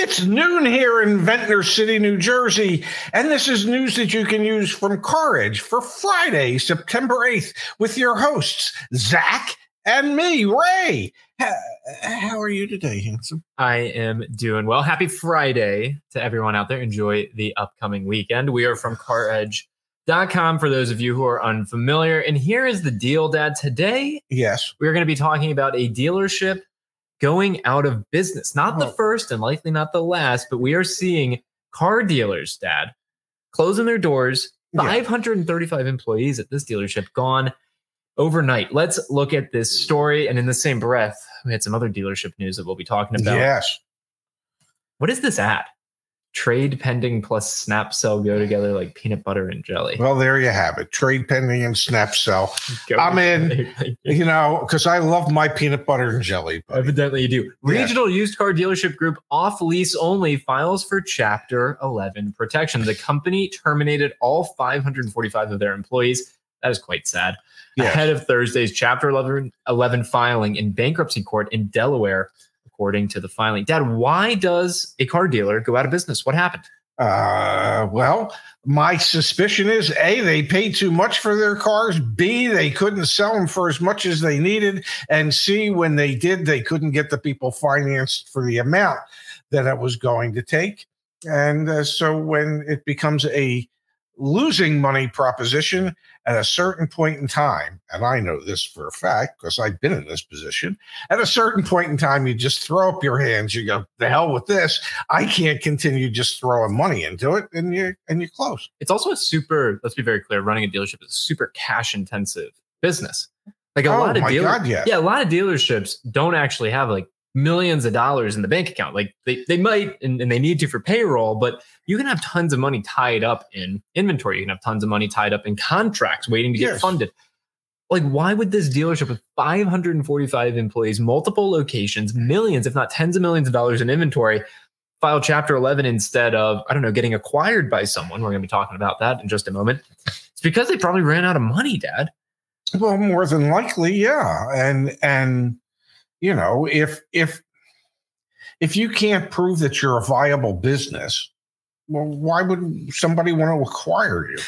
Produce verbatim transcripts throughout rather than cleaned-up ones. It's noon here in Ventnor City, New Jersey, and this is news that you can use from Car Edge for Friday, September eighth, with your hosts, Zach and me, Ray. How are you today, handsome? I am doing well. Happy Friday to everyone out there. Enjoy the upcoming weekend. We are from Car Edge dot com for those of you who are unfamiliar. And here is the deal, Dad. Today, yes, we're going to be talking about a dealership going out of business. Not oh. the first and likely not the last, but we are seeing car dealers, Dad, closing their doors. Yeah. five hundred thirty-five employees at this dealership gone overnight. Let's look at this story. And in the same breath, we had some other dealership news that we'll be talking about. Yes. What is this ad? Trade pending plus snap sell go together like peanut butter and jelly. Well, there you have it. Trade pending and snap sell. I'm in, you know, because I love my peanut butter and jelly. Buddy. Evidently you do. Yeah. Regional used car dealership group Off Lease Only files for Chapter eleven protection. The company terminated all five hundred forty-five of their employees. That is quite sad. Yes. Ahead of Thursday's Chapter eleven filing in bankruptcy court in Delaware, according to the filing. Dad, why does a car dealer go out of business? What happened? Uh, well, my suspicion is, A, they paid too much for their cars. B, they couldn't sell them for as much as they needed. And C, when they did, they couldn't get the people financed for the amount that it was going to take. And uh, so when it becomes a losing money proposition at a certain point in time, and I know this for a fact because I've been in this position, at a certain point in time, you just throw up your hands, you go, the hell with this. I can't continue just throwing money into it, and you and you close. It's also a super, let's be very clear, running a dealership is a super cash intensive business. Like a oh, lot of dealers, yeah. yeah, a lot of dealerships don't actually have like millions of dollars in the bank account. Like they, they might, and, and they need to for payroll, but you can have tons of money tied up in inventory. You can have tons of money tied up in contracts waiting to get yes. funded. Like, why would this dealership with five hundred forty-five employees, multiple locations, millions, if not tens of millions of dollars in inventory, file Chapter eleven instead of, I don't know, getting acquired by someone? We're going to be talking about that in just a moment. It's because they probably ran out of money, Dad. Well, more than likely. Yeah. And, and, you know, if if if you can't prove that you're a viable business, well, why would somebody want to acquire you?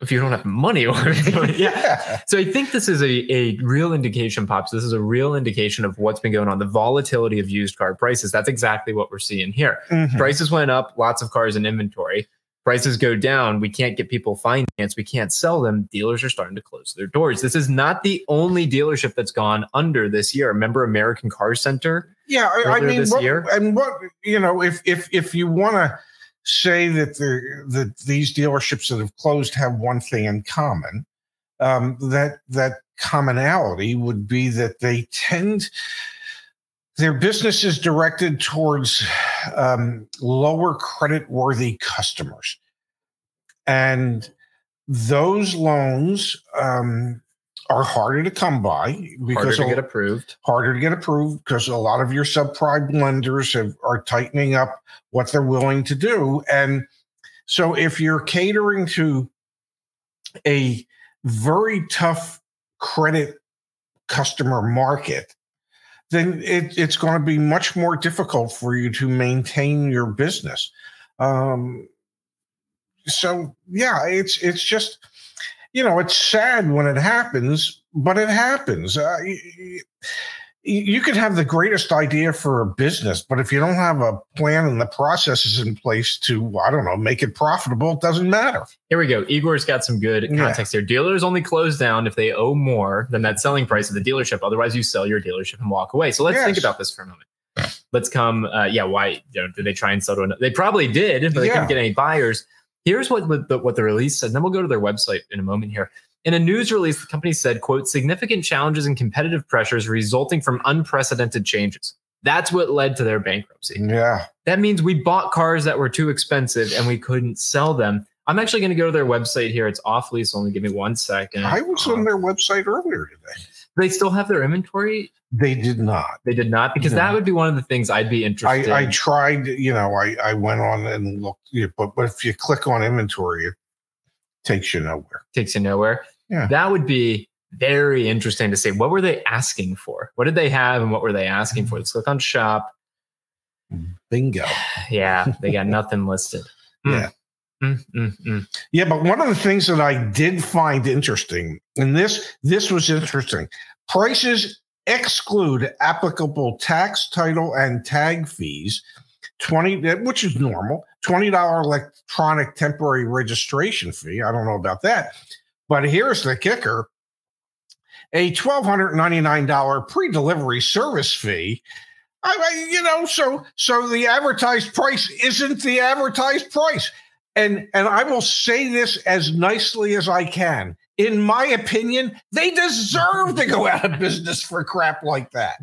If you don't have money. yeah. yeah. So I think this is a, a real indication, Pops. This is a real indication of what's been going on. The volatility of used car prices. That's exactly what we're seeing here. Mm-hmm. Prices went up, lots of cars in inventory. Prices go down. We can't get people financed. We can't sell them. Dealers are starting to close their doors. This is not the only dealership that's gone under this year. Remember American Car Center? Yeah, I, I mean, what, and what you know, if if if you want to say that the that these dealerships that have closed have one thing in common, um, that that commonality would be that they tend. Their business is directed towards um, lower creditworthy customers. And those loans um, are harder to come by. Because harder to get approved. Harder to get approved because a lot of your subprime lenders have, are tightening up what they're willing to do. And so if you're catering to a very tough credit customer market, then it, it's going to be much more difficult for you to maintain your business. Um, so, yeah, it's it's just, you know, it's sad when it happens, but it happens. Uh, you, you could have the greatest idea for a business, but if you don't have a plan and the processes in place to, I don't know, make it profitable, it doesn't matter. Here we go. Igor's got some good context yeah. here. Dealers only close down if they owe more than that selling price of the dealership. Otherwise, you sell your dealership and walk away. So let's yes. think about this for a moment. Let's come. Uh, yeah, why you know, did they try and sell to another? They probably did, but they yeah. couldn't get any buyers. Here's what what the, what the release said. And then we'll go to their website in a moment here. In a news release, the company said, quote, significant challenges and competitive pressures resulting from unprecedented changes. That's what led to their bankruptcy. Yeah. That means we bought cars that were too expensive and we couldn't sell them. I'm actually going to go to their website here. It's off lease. Only give me one second. I was um, on their website earlier today. They still have their inventory? They did not. They did not? Because no. that would be one of the things I'd be interested in. I, I tried, you know, I, I went on and looked, but, but if you click on inventory, it takes you nowhere. Takes you nowhere. Yeah. That would be very interesting to see. What were they asking for? What did they have and what were they asking for? Let's click on shop. Bingo. Yeah, they got nothing listed. Mm. Yeah. Mm, mm, mm. Yeah, but one of the things that I did find interesting, and this this was interesting, prices exclude applicable tax, title, and tag fees, twenty which is normal, twenty dollars electronic temporary registration fee. I don't know about that. But here's the kicker. A one thousand two hundred ninety-nine dollars pre-delivery service fee. I, you know, so so the advertised price isn't the advertised price. And and I will say this as nicely as I can. In my opinion, they deserve to go out of business for crap like that.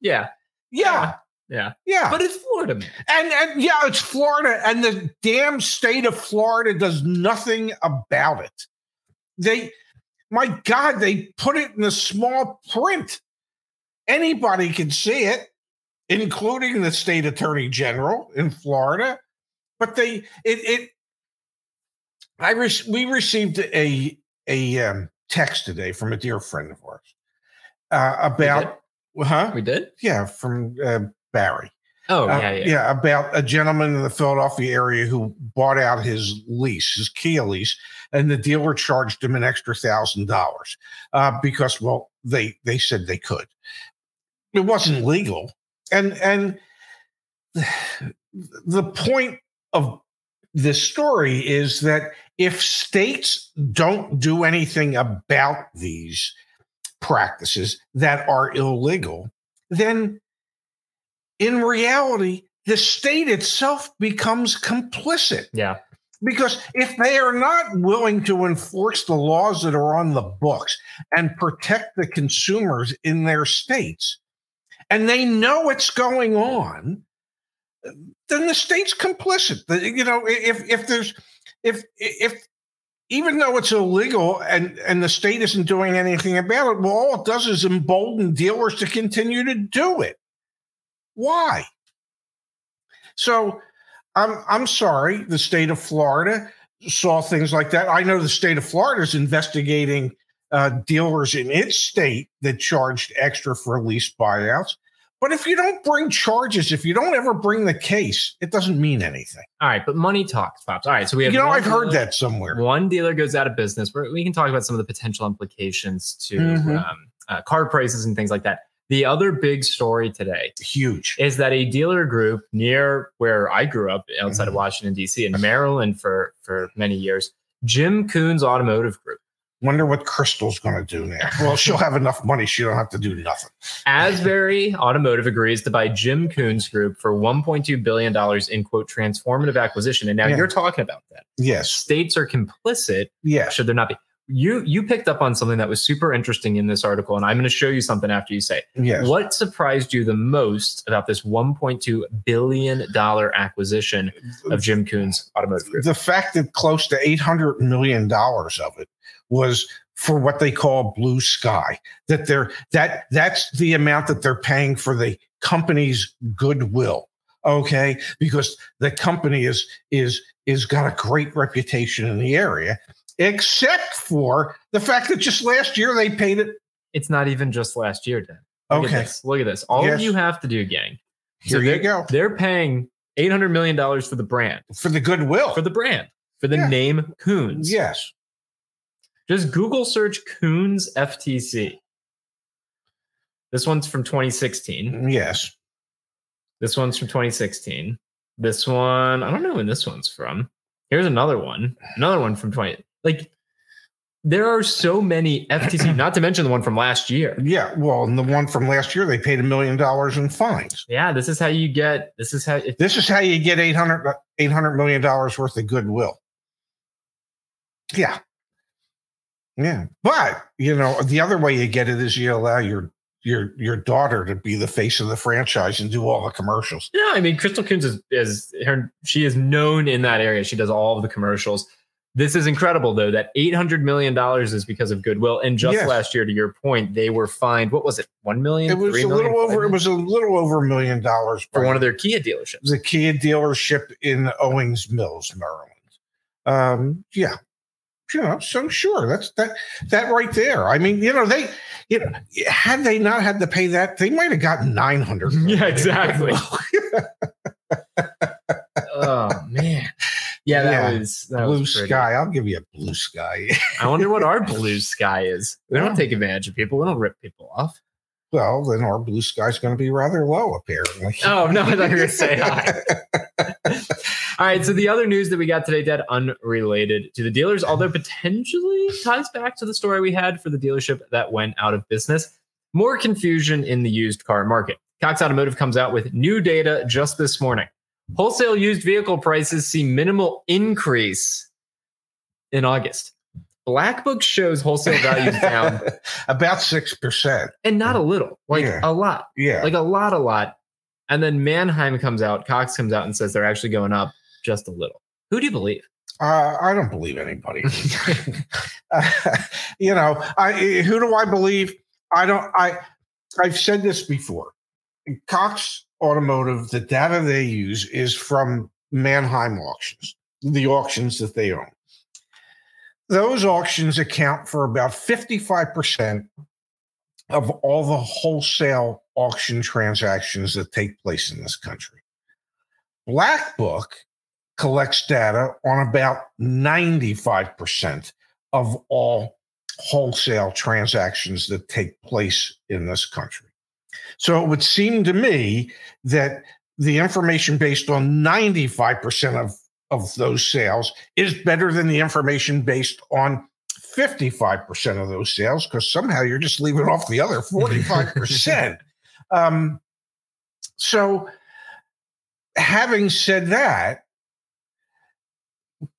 Yeah. Yeah. Yeah. Yeah. But it's Florida, man. And, and yeah, it's Florida. And the damn state of Florida does nothing about it. They, my God, they put it in the small print. Anybody can see it, including the state attorney general in Florida. But they, it, it, I, re- we received a, a um, text today from a dear friend of ours uh, about, we huh? We did? Yeah, from uh, Barry. Oh, uh, yeah, yeah. Yeah, about a gentleman in the Philadelphia area who bought out his lease, his Kia lease, and the dealer charged him an extra thousand dollars uh, because, well, they, they said they could. It wasn't legal. And, and the point of this story is that if states don't do anything about these practices that are illegal, then in reality, the state itself becomes complicit. Yeah. Because if they are not willing to enforce the laws that are on the books and protect the consumers in their states, and they know it's going on, then the state's complicit. You know, if if there's if if even though it's illegal and, and the state isn't doing anything about it, well, all it does is embolden dealers to continue to do it. Why? So I'm I'm sorry, the state of Florida saw things like that. I know the state of Florida is investigating uh, dealers in its state that charged extra for lease buyouts. But if you don't bring charges, if you don't ever bring the case, it doesn't mean anything. All right, but money talks, Pops. All right, so we have. You know, I've dealer, heard that somewhere. One dealer goes out of business. We're, we can talk about some of the potential implications to mm-hmm. um, uh, car prices and things like that. The other big story today, huge, is that a dealer group near where I grew up, outside mm-hmm. of Washington D C, in Maryland for for many years, Jim Koons Automotive Group. Wonder what Crystal's going to do now. Well, she'll have enough money. She don't have to do nothing. Asbury Automotive agrees to buy Jim Koons Group for one point two billion dollars in, quote, transformative acquisition. And now yeah. you're talking about that. Yes. States are complicit. Yeah. Should there not be? You you picked up on something that was super interesting in this article, and I'm going to show you something after you say. Yes. What surprised you the most about this one point two billion dollars acquisition of Jim Koons Automotive Group? The fact that close to eight hundred million dollars of it was for what they call blue sky, that they're that that's the amount that they're paying for the company's goodwill. Okay, because the company is is is got a great reputation in the area, except for the fact that just last year they paid it. It's not even just last year, Dan. Look okay, at this. Look at this. All yes. you have to do, gang. Here so you they, go. They're paying eight hundred million dollars for the brand, for the goodwill, for the brand, for the yeah. name Koons. Yes. Just Google search Koons F T C. This one's from twenty sixteen. Yes. This one's from twenty sixteen. This one, I don't know when this one's from. Here's another one. Another one from twenty. Like, there are so many F T C, not to mention the one from last year. Yeah. Well, and the one from last year, they paid a million dollars in fines. Yeah. This is how you get, this is how, if, this is how you get eight hundred, eight hundred million dollars worth of goodwill. Yeah. Yeah, but you know the other way you get it is you allow your your your daughter to be the face of the franchise and do all the commercials. Yeah, I mean Crystal Koons is, is her, she is known in that area. She does all of the commercials. This is incredible though that eight hundred million dollars is because of goodwill. And just yes. last year, to your point, they were fined. What was it? One million. It was a little over. Million? It was a little over a million dollars for one of their Kia dealerships. It was a Kia dealership in Owings Mills, Maryland. Um, yeah. You know, so sure, that's that that right there. I mean, you know, they, you know, had they not had to pay that, they might have gotten nine hundred. Yeah, exactly. Yeah, that yeah. was that blue was sky. I'll give you a blue sky. I wonder what our blue sky is. We yeah. don't take advantage of people. We don't rip people off. Well, then our blue sky is going to be rather low, apparently. Oh, no, I thought you were going to say hi. All right, so the other news that we got today, Dad, unrelated to the dealers, although potentially ties back to the story we had for the dealership that went out of business. More confusion in the used car market. Cox Automotive comes out with new data just this morning. Wholesale used vehicle prices see minimal increase in August. Black Book shows wholesale values down about six percent. And not a little, like yeah. a lot. Yeah. Like a lot, a lot. And then Manheim comes out, Cox comes out and says they're actually going up just a little. Who do you believe? Uh, I don't believe anybody. uh, you know, I, who do I believe? I don't, I, I've said this before. Cox Automotive, the data they use is from Manheim auctions, the auctions that they own. Those auctions account for about fifty-five percent of all the wholesale auction transactions that take place in this country. Black Book collects data on about ninety-five percent of all wholesale transactions that take place in this country. So it would seem to me that the information based on ninety-five percent of, of those sales is better than the information based on fifty-five percent of those sales, because somehow you're just leaving off the other forty-five percent. um, so having said that,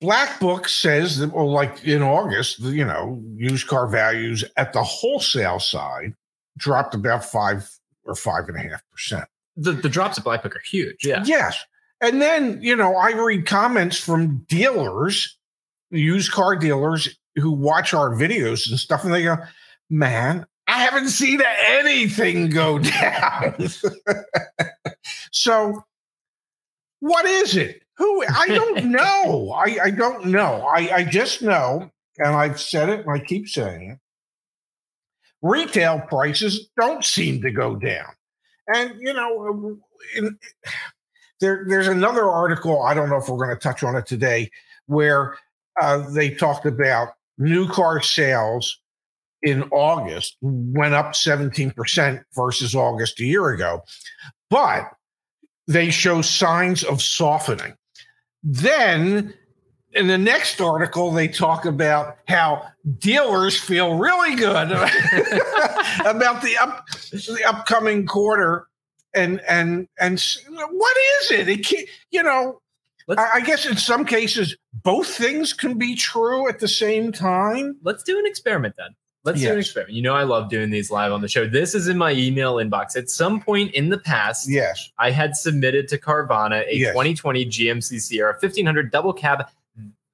Black Book says that, well, like in August, you know, used car values at the wholesale side dropped about five or five and a half percent. The the drops at Black Book are huge. Yeah. Yes. And then, you know, I read comments from dealers, used car dealers who watch our videos and stuff, and they go, man, I haven't seen anything go down. So what is it? Who? I don't know. I, I don't know. I, I just know, and I've said it and I keep saying it, retail prices don't seem to go down. And, you know, in, there, there's another article, I don't know if we're going to touch on it today, where uh, they talked about new car sales in August went up seventeen percent versus August a year ago, but they show signs of softening. Then in the next article, they talk about how dealers feel really good about the up, the upcoming quarter, and and and what is it? It can't, you know. Let's, I, I guess in some cases, both things can be true at the same time. Let's do an experiment then. Let's yes. do an experiment. You know, I love doing these live on the show. This is in my email inbox. At some point in the past, yes, I had submitted to Carvana a yes. twenty twenty G M C Sierra fifteen hundred double cab.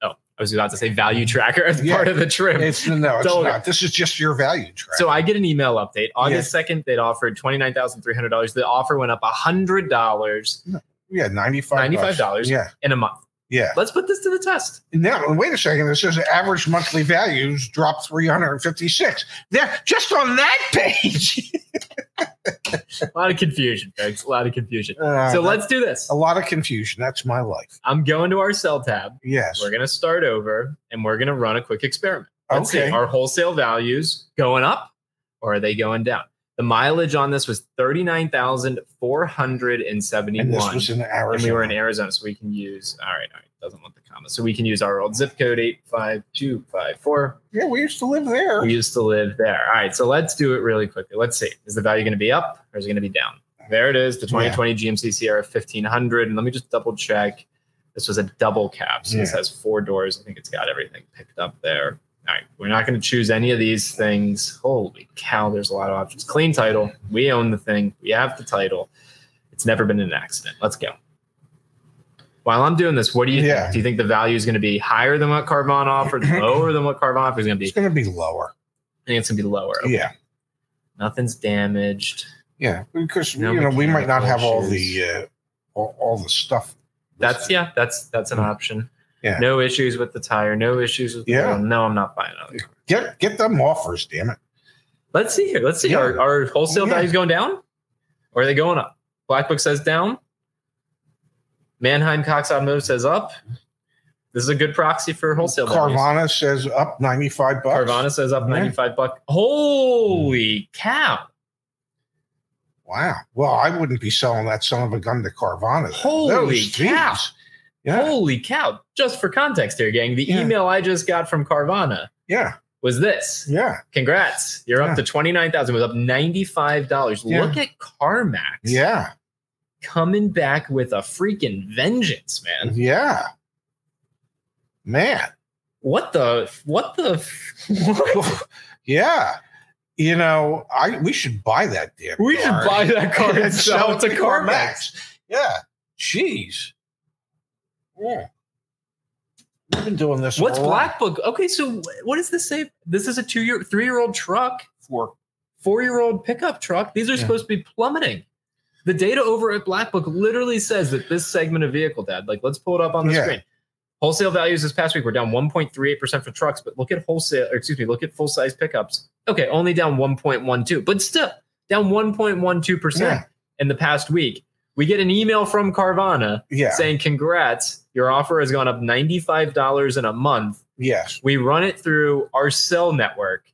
I was about to say value tracker as yeah, part of the trim. It's, no, it's so, not. This is just your value tracker. So I get an email update. August yeah. second, they'd offered twenty-nine thousand three hundred dollars. The offer went up one hundred dollars. Yeah, ninety-five dollars. ninety-five dollars yeah. in a month. Yeah. Let's put this to the test. Now, wait a second. It says average monthly values dropped three hundred fifty-six. They're just on that page. A lot of confusion, folks. A lot of confusion. Uh, so let's do this. A lot of confusion. That's my life. I'm going to our cell tab. Yes. We're going to start over, and we're going to run a quick experiment. Let's okay. see. Are wholesale values going up, or are they going down? The mileage on this was thirty-nine thousand four hundred seventy-one. And this was in Arizona. And we were in Arizona, so we can use... All right, all right. Doesn't want the comma. So we can use our old zip code, eight five two five four. Yeah, we used to live there. We used to live there. All right, so let's do it really quickly. Let's see. Is the value going to be up or is it going to be down? There it is, the twenty twenty yeah. G M C Sierra fifteen hundred. And let me just double check. This was a double cab. So yeah. this has four doors. I think it's got everything picked up there. All right, we're not going to choose any of these things. Holy cow, there's a lot of options. Clean title. We own the thing. We have the title. It's never been an accident. Let's go. While I'm doing this, what do you yeah. think? Do you think the value is going to be higher than what Carvana offered, lower than what Carvana offered? Is going to be? It's going to be lower. I think it's going to be lower. Okay. Yeah. Nothing's damaged. Yeah, because no you know we might not have issues. all the uh, all, all the stuff. That's time. yeah. That's that's an option. Yeah. No issues with the tire. No issues with yeah. the oil. No, I'm not buying another car. Get get them offers, damn it. Let's see here. Let's see. Yeah. Are, are wholesale yeah. values going down, or are they going up? Black Book says down. Manheim Cox Automotive says up. This is a good proxy for wholesale. Carvana values. says up ninety-five bucks. Carvana says up yeah. ninety-five bucks. Holy cow. Wow. Well, I wouldn't be selling that son of a gun to Carvana. Holy cow. Yeah. Holy cow. Just for context here, gang, the yeah. email I just got from Carvana yeah. was this. Yeah. Congrats. You're yeah. up to twenty-nine thousand dollars. It was up ninety-five dollars. Yeah. Look at CarMax. Yeah. Coming back with a freaking vengeance, man. Yeah. Man. What the? What the? What? Yeah. You know, I we should buy that damn car. We should buy that car and sell it to CarMax. Yeah. Jeez. Yeah. We've been doing this. What's Black Book? Okay, so what does this say? This is a two-year, three-year-old truck. Four. Four-year-old pickup truck. These are yeah. supposed to be plummeting. The data over at Black Book literally says that this segment of vehicle, Dad, like let's pull it up on the yeah. screen. Wholesale values this past week were down one point three eight percent for trucks, but look at wholesale, or excuse me, look at full-size pickups. Okay, only down one point one two, but still down one point one two percent yeah. in the past week. We get an email from Carvana yeah. saying, congrats, your offer has gone up ninety-five dollars in a month. Yes. We run it through our cell network,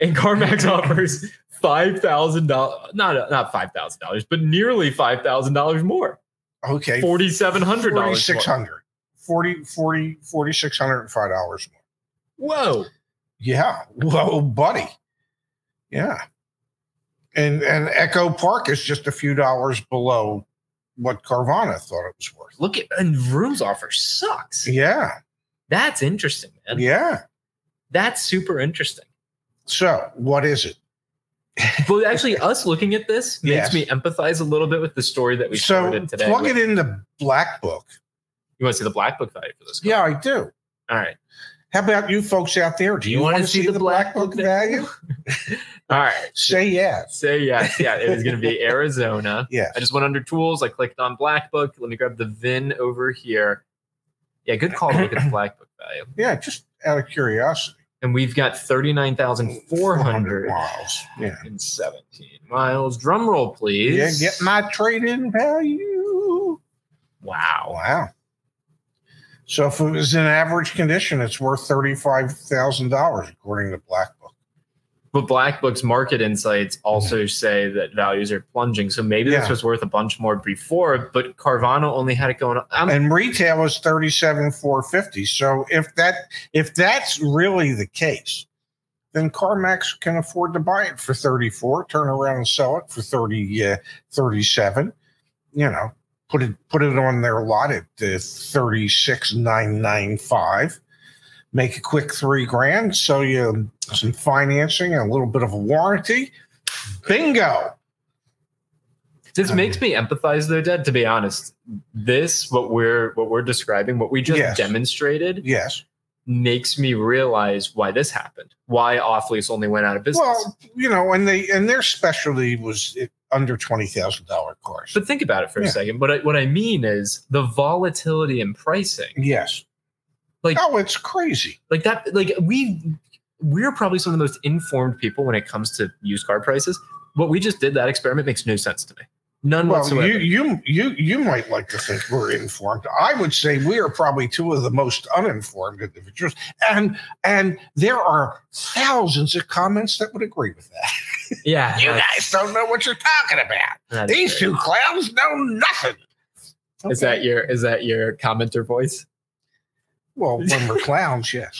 and CarMax offers five thousand dollars, not, not five thousand dollars, but nearly five thousand dollars more. Okay. forty-seven hundred dollars. forty-six hundred dollars. forty, forty, forty-six hundred five dollars more. Whoa. Yeah. Whoa, buddy. Yeah. And and Echo Park is just a few dollars below what Carvana thought it was worth. Look at, and Vroom's offer sucks. Yeah. That's interesting, man. Yeah. That's super interesting. So what is it? Well, actually, us looking at this makes yes. me empathize a little bit with the story that we so started today. So plug with. it in the Black Book. You want to see the Black Book value for this car? Yeah, I do. All right. How about you folks out there? Do you, you want, want to see, see the, the Black, Black Book value? All right. Say yes. Say yes. Yeah, it is going to be Arizona. Yeah. I just went under Tools. I clicked on Black Book. Let me grab the V I N over here. Yeah, good call to look at the Black Book value. Yeah, just out of curiosity. And we've got thirty-nine thousand four hundred miles yeah. and seventeen miles. Drum roll, please. Yeah, get my trade-in value. Wow. Wow. So if it was in average condition, it's worth thirty-five thousand dollars, according to Black Book. But Black Book's market insights also yeah. say that values are plunging. So maybe yeah. this was worth a bunch more before, but Carvana only had it going up. I'm- and retail was thirty-seven thousand four hundred fifty dollars. So if that if that's really the case, then CarMax can afford to buy it for thirty-four, turn around and sell it for thirty, uh, thirty-seven. You know, put it put it on their lot at uh, thirty-six thousand nine hundred ninety-five dollars. Make a quick three grand, so you some financing, a little bit of a warranty. Bingo. This um, makes me empathize, though, Dad. To be honest, this what we're what we're describing, what we just yes. demonstrated, yes, makes me realize why this happened, why Off Lease Only went out of business. Well, you know, and they and their specialty was under twenty thousand dollar cars. But think about it for yeah. a second. But I, what I mean is the volatility in pricing. Yes. Like, oh, it's crazy. Like that. Like we, we're probably some of the most informed people when it comes to used car prices. What we just did, that experiment makes no sense to me. None well, whatsoever. You, you, you, you might like to think we're informed. I would say we are probably two of the most uninformed individuals. And, and there are thousands of comments that would agree with that. Yeah. You guys don't know what you're talking about. These two clowns know nothing. Okay. Is that your, is that your commenter voice? Well, when we're clowns, yes.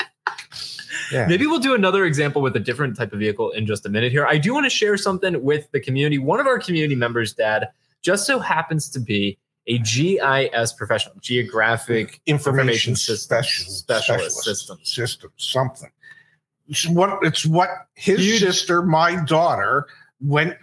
Yeah. Maybe we'll do another example with a different type of vehicle in just a minute here. I do want to share something with the community. One of our community members, Dad, just so happens to be a G I S professional, Geographic Information, Information System, Specialist, Specialist System. System, something. It's what, it's what his Huge. sister, my daughter, went,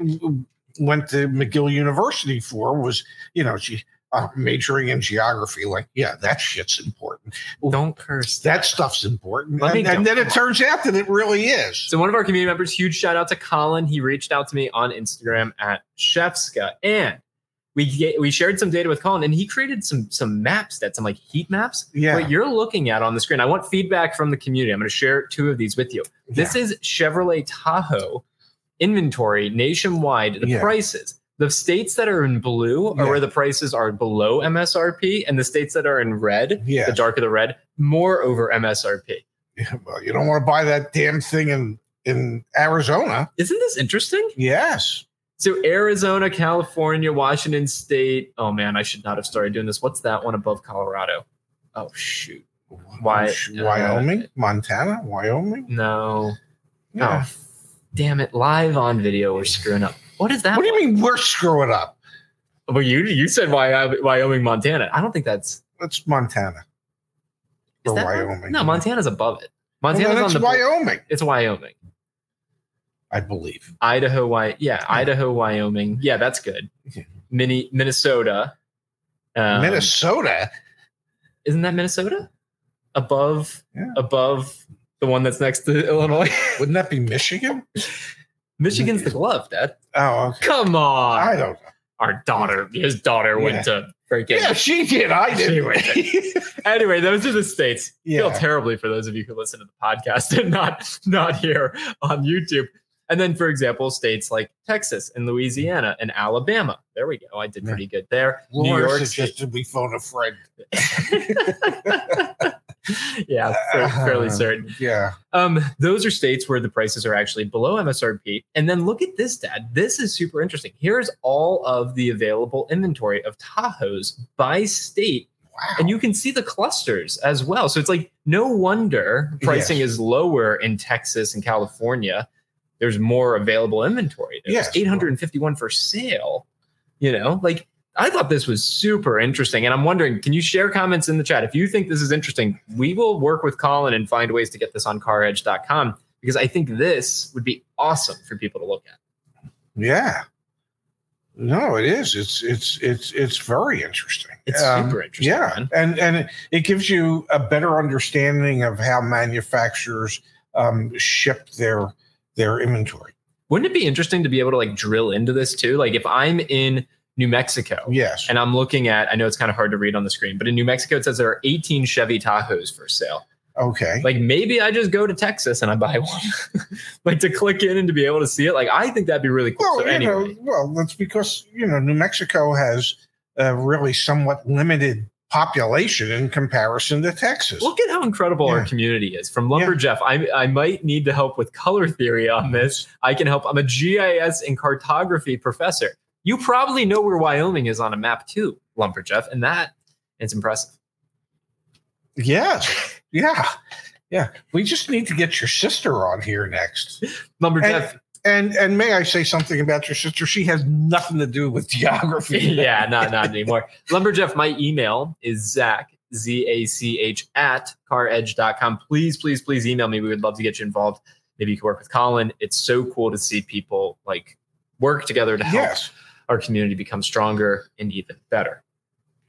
went to McGill University for was, you know, she... Uh, majoring in geography, like, yeah, that shit's important. Don't curse. That, that stuff's important. And, and then it turns out that it really is. So one of our community members, huge shout out to Colin. He reached out to me on Instagram at Shefska. And we get, we shared some data with Colin, and he created some some maps, that some like heat maps. Yeah. What you're looking at on the screen. I want feedback from the community. I'm going to share two of these with you. This yeah. is Chevrolet Tahoe inventory nationwide, the yeah. prices. The states that are in blue are yeah. where the prices are below M S R P, and the states that are in red, yeah. the darker the red, more over M S R P. Yeah, well, you don't want to buy that damn thing in, in Arizona. Isn't this interesting? Yes. So Arizona, California, Washington State. Oh, man, I should not have started doing this. What's that one above Colorado? Oh, shoot. Why, Wyoming? Uh, Montana? Wyoming? No. Yeah. Oh, damn it. Live on video. We're screwing up. What is that? What do you like? mean we're screwing up? Well, you you said Wyoming, Montana. I don't think that's... That's Montana. Is or that Wyoming. Mon- no, Montana's above it. Montana's well, on the... Wyoming. Bo- it's Wyoming. I believe. Idaho, Wyoming. Yeah, yeah, Idaho, Wyoming. Yeah, that's good. Yeah. Mini Minnesota. Um, Minnesota? Isn't that Minnesota? Above, yeah. above the one that's next to Illinois? Wouldn't that be Michigan? Michigan's the glove, Dad. Oh, okay. Come on. I don't know. Our daughter, his daughter yeah. went to freaking. Yeah, she did. I did. Anyway, anyway, those are the states. Yeah. Feel terribly for those of you who listen to the podcast and not not here on YouTube. And then, for example, states like Texas and Louisiana and Alabama. There we go. I did pretty good there. Laura New York suggested State. We phone a friend. yeah, uh, fairly certain. Yeah. Um, those are states where the prices are actually below M S R P. And then look at this, Dad. This is super interesting. Here's all of the available inventory of Tahoes by state. Wow. And you can see the clusters as well. So it's like no wonder pricing yes. is lower in Texas and California. There's more available inventory. There's yes, eight hundred fifty-one for sale. You know, like I thought this was super interesting. And I'm wondering, can you share comments in the chat? If you think this is interesting, we will work with Colin and find ways to get this on car edge dot com because I think this would be awesome for people to look at. Yeah. No, it is. It's it's it's it's very interesting. It's um, super interesting. Yeah. Man. And and it, it gives you a better understanding of how manufacturers um, ship their their inventory. Wouldn't it be interesting to be able to like drill into this too? Like if I'm in New Mexico, yes, and I'm looking at, I know it's kind of hard to read on the screen, but in New Mexico, it says there are eighteen Chevy Tahoes for sale. Okay. Like maybe I just go to Texas and I buy one, like to click in and to be able to see it. Like, I think that'd be really cool. Well, so anyway. know, well that's because, you know, New Mexico has a really somewhat limited population in comparison to Texas. Look at how incredible yeah. our community is. From Lumber yeah. Jeff, I I might need to help with color theory on this. I can help. I'm a G I S and cartography professor. You probably know where Wyoming is on a map too, Lumber Jeff, and that is impressive. Yeah, yeah, yeah. We just need to get your sister on here next, Lumber and, Jeff. And and may I say something about your sister? She has nothing to do with geography. yeah, not not anymore. Lumber Jeff, my email is Zach, Z A C H, at car edge dot com. Please, please, please email me. We would love to get you involved. Maybe you can work with Colin. It's so cool to see people like work together to help yes. our community become stronger and even better.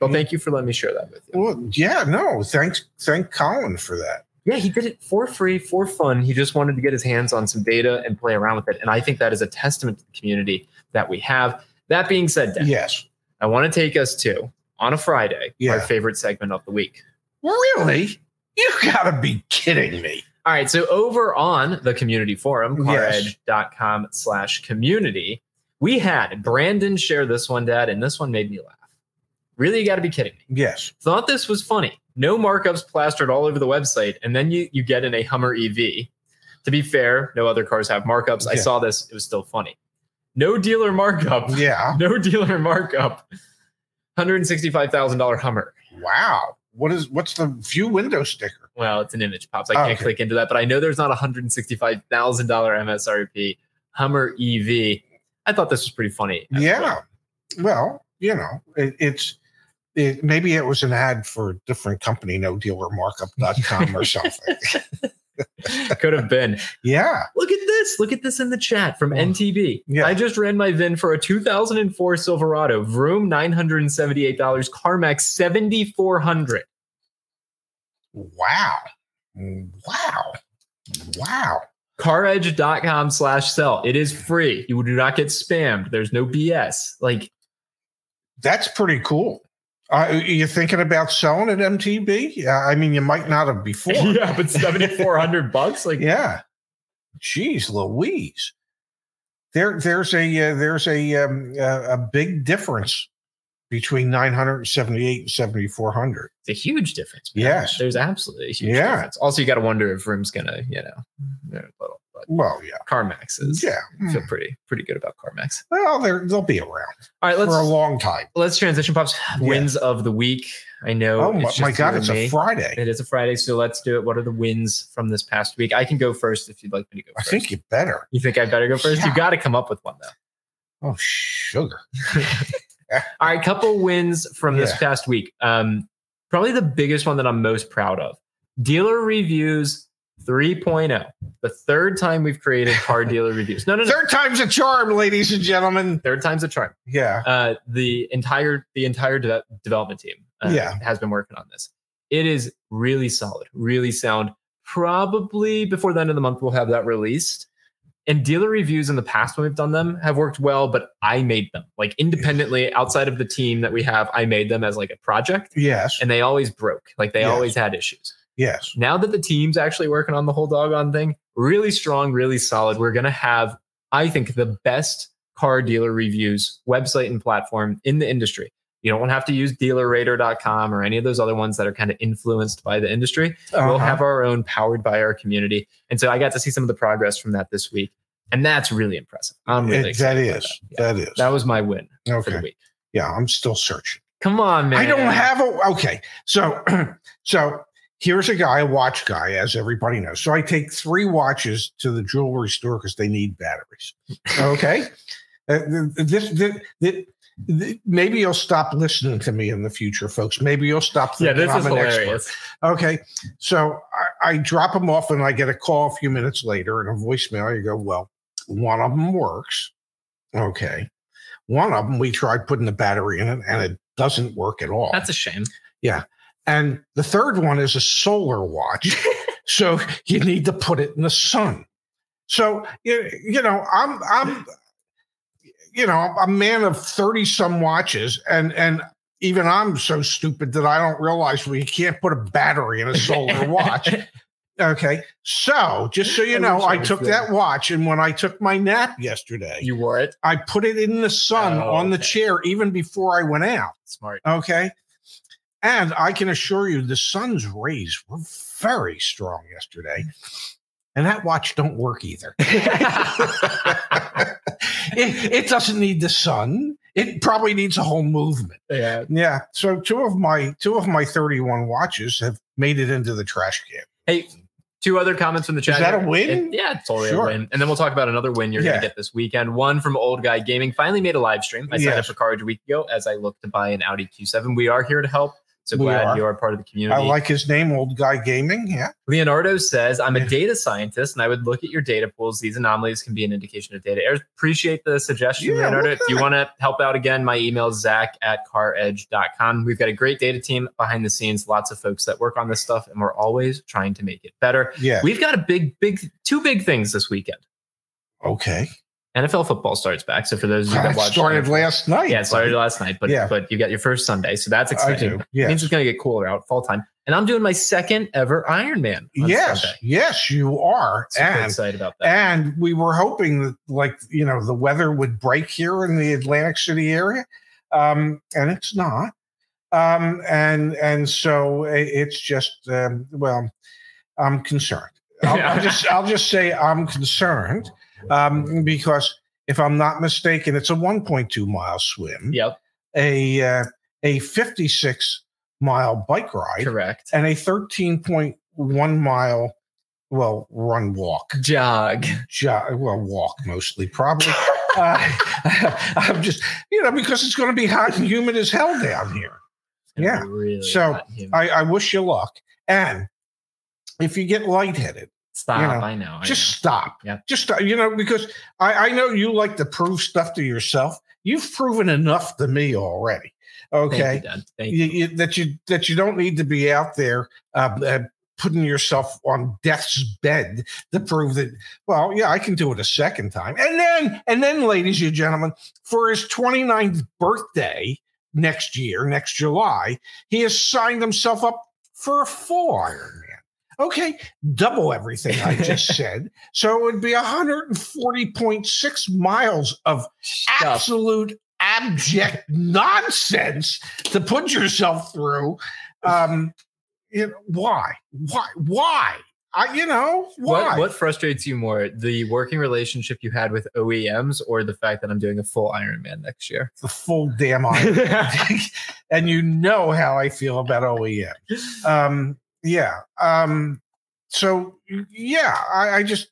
Well, thank you for letting me share that with you. Well, yeah, no, thanks. Thank Colin for that. Yeah, he did it for free, for fun. He just wanted to get his hands on some data and play around with it. And I think that is a testament to the community that we have. That being said, Dan, yes, I want to take us to, on a Friday, yeah. our favorite segment of the week. Really? You got to be kidding me. All right. So over on the community forum, car edge dot com yes. slash community, we had Brandon share this one, Dad, and this one made me laugh. Really, you got to be kidding me. Yes. Thought this was funny. No markups plastered all over the website. And then you, you get in a Hummer E V. To be fair, no other cars have markups. Yeah. I saw this. It was still funny. No dealer markup. Yeah. No dealer markup. one hundred sixty-five thousand dollars Hummer. Wow. What is what's the view window sticker? Well, it's an image pops. I can't okay. click into that. But I know there's not one hundred sixty-five thousand dollars M S R P Hummer E V. I thought this was pretty funny. Yeah. Well. well, you know, it, it's. It, maybe it was an ad for a different company, no dealer markup dot com or something. Could have been. Yeah. Look at this. Look at this in the chat from N T B. Yeah. I just ran my V I N for a two thousand four Silverado. Vroom, nine hundred seventy-eight dollars. CarMax, seven thousand four hundred dollars. Wow. Wow. Wow. CarEdge.com slash sell. It is free. You do not get spammed. There's no B S. Like, that's pretty cool. Uh, you're thinking about selling at M T B? Uh, I mean, you might not have before. Yeah, but seven thousand four hundred bucks, like yeah. Jeez Louise. there there's a uh, there's a um, uh, a big difference between nine seventy-eight and seventy-four hundred. It's a huge difference. Yes. There's absolutely a huge yeah. difference. Also, you got to wonder if Vroom's going to, you know, little, well, yeah. CarMax is, yeah. I feel pretty, pretty good about CarMax. Well, they'll be around All right, let's, for a long time. Let's transition, Pops. Yeah. Wins of the week. I know. Oh, it's my God. It's a Friday. It is a Friday. So let's do it. What are the wins from this past week? I can go first if you'd like me to go first. I think you better. You think I better go first? Yeah. You got to come up with one, though. Oh, sugar. All right, couple wins from this yeah. past week. Um, probably the biggest one that I'm most proud of. Dealer Reviews three point oh. The third time we've created Car Dealer Reviews. No, no, no. Third time's a charm, ladies and gentlemen. Third time's a charm. Yeah. Uh, the entire the entire de- development team uh, yeah. has been working on this. It is really solid, really sound. Probably before the end of the month, we'll have that released. And dealer reviews in the past when we've done them have worked well, but I made them like independently outside of the team that we have. I made them as like a project. Yes. And they always broke. Like they yes. always had issues. Yes. Now that the team's actually working on the whole doggone thing, really strong, really solid. We're going to have, I think, the best car dealer reviews website and platform in the industry. You don't want to have to use dealer rater dot com or any of those other ones that are kind of influenced by the industry. Uh-huh. We'll have our own powered by our community. And so I got to see some of the progress from that this week. And that's really impressive. I'm really it, excited. That is. That. Yeah. that is. That was my win okay. for the week. Yeah, I'm still searching. Come on, man. I don't have a okay. So so here's a guy, a watch guy, as everybody knows. So I take three watches to the jewelry store because they need batteries. Okay. uh, this, this, this Maybe you'll stop listening to me in the future, folks. Maybe you'll stop thinking I'm an expert. Okay, so I, I drop them off and I get a call a few minutes later and a voicemail. You go, well, one of them works. Okay. One of them, we tried putting the battery in it and it doesn't work at all. That's a shame. Yeah. And the third one is a solar watch. So you need to put it in the sun. So, you, you know, I'm, I'm, you know, a man of thirty some watches, and and even I'm so stupid that I don't realize we can't put a battery in a solar watch. Okay, so just so you know, I took that watch, and when I took my nap yesterday, you wore it. I put it in the sun oh, on the okay. chair even before I went out. Smart. Okay, and I can assure you, the sun's rays were very strong yesterday. And that watch don't work either. it, it doesn't need the sun. It probably needs a whole movement. Yeah. Yeah. So two of my two of my thirty-one watches have made it into the trash can. Hey, two other comments from the chat. Is that a win? It, yeah, it's totally sure. a win. And then we'll talk about another win you're yeah. going to get this weekend. One from Old Guy Gaming. Finally made a live stream. I signed yes. up for Car Edge a week ago as I look to buy an Audi Q seven. We are here to help. So we glad are. you are part of the community. I like his name, Old Guy Gaming. Yeah. Leonardo says, I'm a data scientist and I would look at your data pools. These anomalies can be an indication of data errors. Appreciate the suggestion, yeah, Leonardo. If you want to help out again, my email is zach at car edge dot com. We've got a great data team behind the scenes. Lots of folks that work on this stuff and we're always trying to make it better. Yeah. We've got a big, big, two big things this weekend. Okay. N F L football starts back. So for those of you that watched, started N F L, last night. Yeah, it started last night, but yeah. but you got your first Sunday, so that's exciting. Yes. It means it's going to get cooler out fall time, and I'm doing my second ever Ironman. Yes, Sunday. Yes, you are. Super and, excited about that. And we were hoping that, like you know, the weather would break here in the Atlantic City area, um, and it's not. Um, and and so it's just um, well, I'm concerned. I'll, I'll just I'll just say I'm concerned. Um, because if I'm not mistaken, it's a one point two mile swim, yep, a uh, a fifty-six mile bike ride, correct, and a thirteen point one mile well run walk jog jog well walk mostly probably. uh, I'm just you know because it's going to be hot and humid as hell down here. Yeah, really so I, I wish you luck, and if you get lightheaded. Stop. You know, I know. I just know. Stop. Yep. Just stop. You know, because I, I know you like to prove stuff to yourself. You've proven enough to me already. Okay. Thank you, Dad. Thank you, you. You, that you that you don't need to be out there uh, uh, putting yourself on death's bed to prove that. Well, yeah, I can do it a second time. And then and then, ladies and gentlemen, for his twenty-ninth birthday next year, next July, he has signed himself up for a full Ironman. Okay, double everything I just said. So it would be one hundred forty point six miles of Stuff. absolute abject nonsense to put yourself through. Um, you know, why? Why? Why? I, you know, why? What, what frustrates you more, the working relationship you had with O E Ms or the fact that I'm doing a full Ironman next year? The full damn Ironman. And you know how I feel about O E Ms. Um, yeah. Um, so, yeah, I, I just.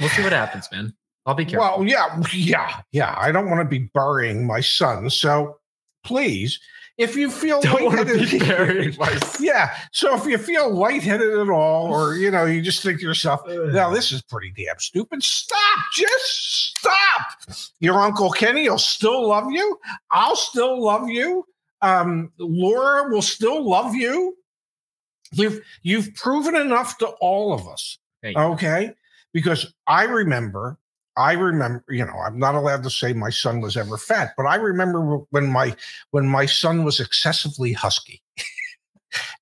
We'll see what happens, man. I'll be careful. Well, yeah, yeah, yeah. I don't want to be burying my son. So please. If you feel Don't lightheaded, yeah. So if you feel lightheaded at all, or you know, you just think to yourself, "Now this is pretty damn stupid." Stop, just stop. Your Uncle Kenny will still love you. I'll still love you. Um, Laura will still love you. You've you've proven enough to all of us, okay? Because I remember. I remember, you know, I'm not allowed to say my son was ever fat, but I remember when my when my son was excessively husky,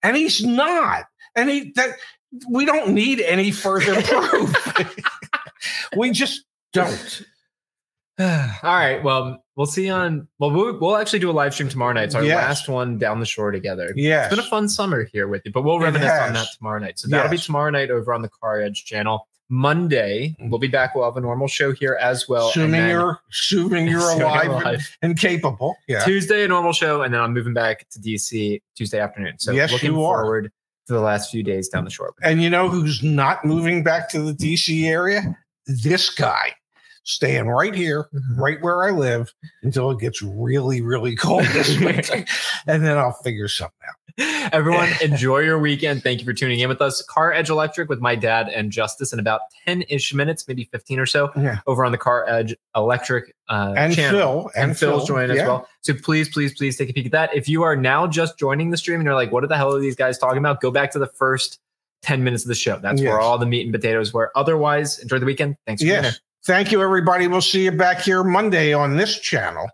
and he's not. And he that we don't need any further proof. We just don't. All right. Well, we'll see on. Well, well, we'll actually do a live stream tomorrow night. It's our yes. last one down the shore together. Yeah, it's been a fun summer here with you, but we'll reminisce on that tomorrow night. So that'll yes. be tomorrow night over on the Car Edge channel. Monday, we'll be back. We'll have a normal show here as well. Assuming then, you're, assuming you're assuming alive, alive. And, and capable. Yeah. Tuesday, a normal show. And then I'm moving back to D C Tuesday afternoon. So yes, looking forward to the last few days down the shore. And you know who's not moving back to the D C area? This guy. Staying right here, right where I live, until it gets really, really cold this winter. And then I'll figure something out. Everyone, enjoy your weekend. Thank you for tuning in with us. Car Edge Electric with my dad and Justice in about ten-ish minutes, maybe fifteen or so, yeah. over on the Car Edge Electric uh, and channel. Phil, and, and Phil's Phil, joining yeah. as well. So please, please, please take a peek at that. If you are now just joining the stream and you're like, what the hell are these guys talking about? Go back to the first ten minutes of the show. That's yes. where all the meat and potatoes were. Otherwise, enjoy the weekend. Thanks for yes. being here. Thank you, everybody. We'll see you back here Monday on this channel.